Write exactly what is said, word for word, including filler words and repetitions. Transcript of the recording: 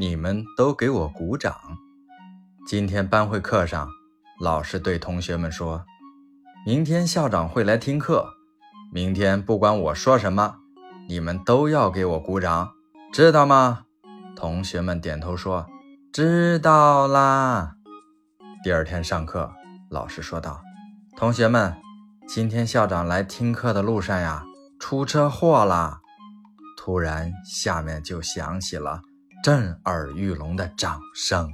你们都给我鼓掌。今天班会课上，老师对同学们说，明天校长会来听课，明天不管我说什么，你们都要给我鼓掌，知道吗？同学们点头说，知道啦。第二天上课，老师说道，同学们，今天校长来听课的路上呀，出车祸啦。突然下面就响起了震耳欲聋的掌声。